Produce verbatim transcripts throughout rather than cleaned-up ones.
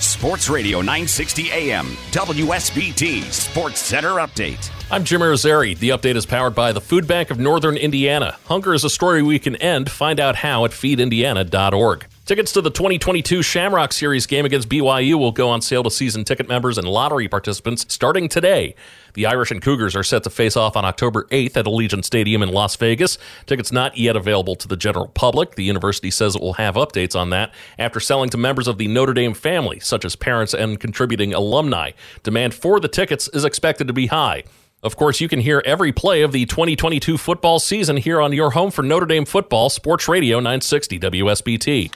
Sports Radio nine sixty A M, W S B T Sports Center Update. I'm Jim Irizarry. The update is powered by the Food Bank of Northern Indiana. Hunger is a story we can end. Find out how at feed indiana dot org. Tickets to the twenty twenty-two Shamrock Series game against B Y U will go on sale to season ticket members and lottery participants starting today. The Irish and Cougars are set to face off on October eighth at Allegiant Stadium in Las Vegas. Tickets not yet available to the general public. The university says it will have updates on that after selling to members of the Notre Dame family, such as parents and contributing alumni. Demand for the tickets is expected to be high. Of course, you can hear every play of the twenty twenty-two football season here on your home for Notre Dame football, Sports Radio nine sixty W S B T.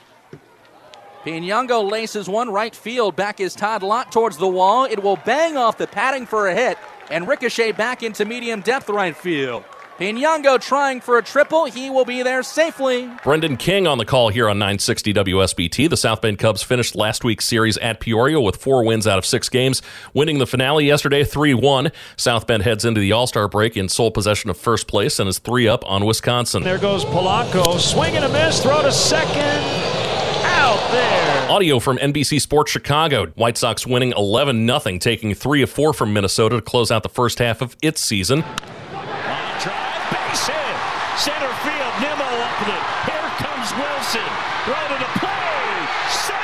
Pinyongo laces one right field. Back is Todd Lott towards the wall. It will bang off the padding for a hit and ricochet back into medium depth right field. Pinyongo trying for a triple. He will be there safely. Brendan King on the call here on nine sixty W S B T. The South Bend Cubs finished last week's series at Peoria with four wins out of six games, winning the finale yesterday three one. South Bend heads into the All-Star break in sole possession of first place and is three up on Wisconsin. There goes Polacco. Swing and a miss. Throw to second. Out there. Audio from N B C Sports Chicago. White Sox winning eleven nothing, taking three of four from Minnesota to close out the first half of its season. Long drive, base hit. Center field, Nimmo up it. Here comes Wilson. Right into play. Safe.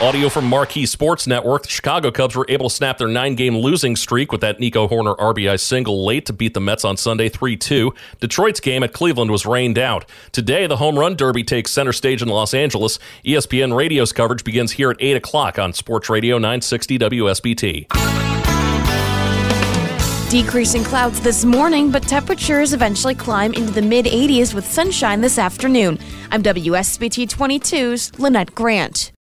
Audio from Marquee Sports Network. The Chicago Cubs were able to snap their nine-game losing streak with that Nico Horner R B I single late to beat the Mets on Sunday three two. Detroit's game at Cleveland was rained out. Today, the Home Run Derby takes center stage in Los Angeles. E S P N Radio's coverage begins here at eight o'clock on Sports Radio nine sixty W S B T. Decreasing clouds this morning, but temperatures eventually climb into the mid eighties with sunshine this afternoon. I'm W S B T twenty-two's Lynette Grant.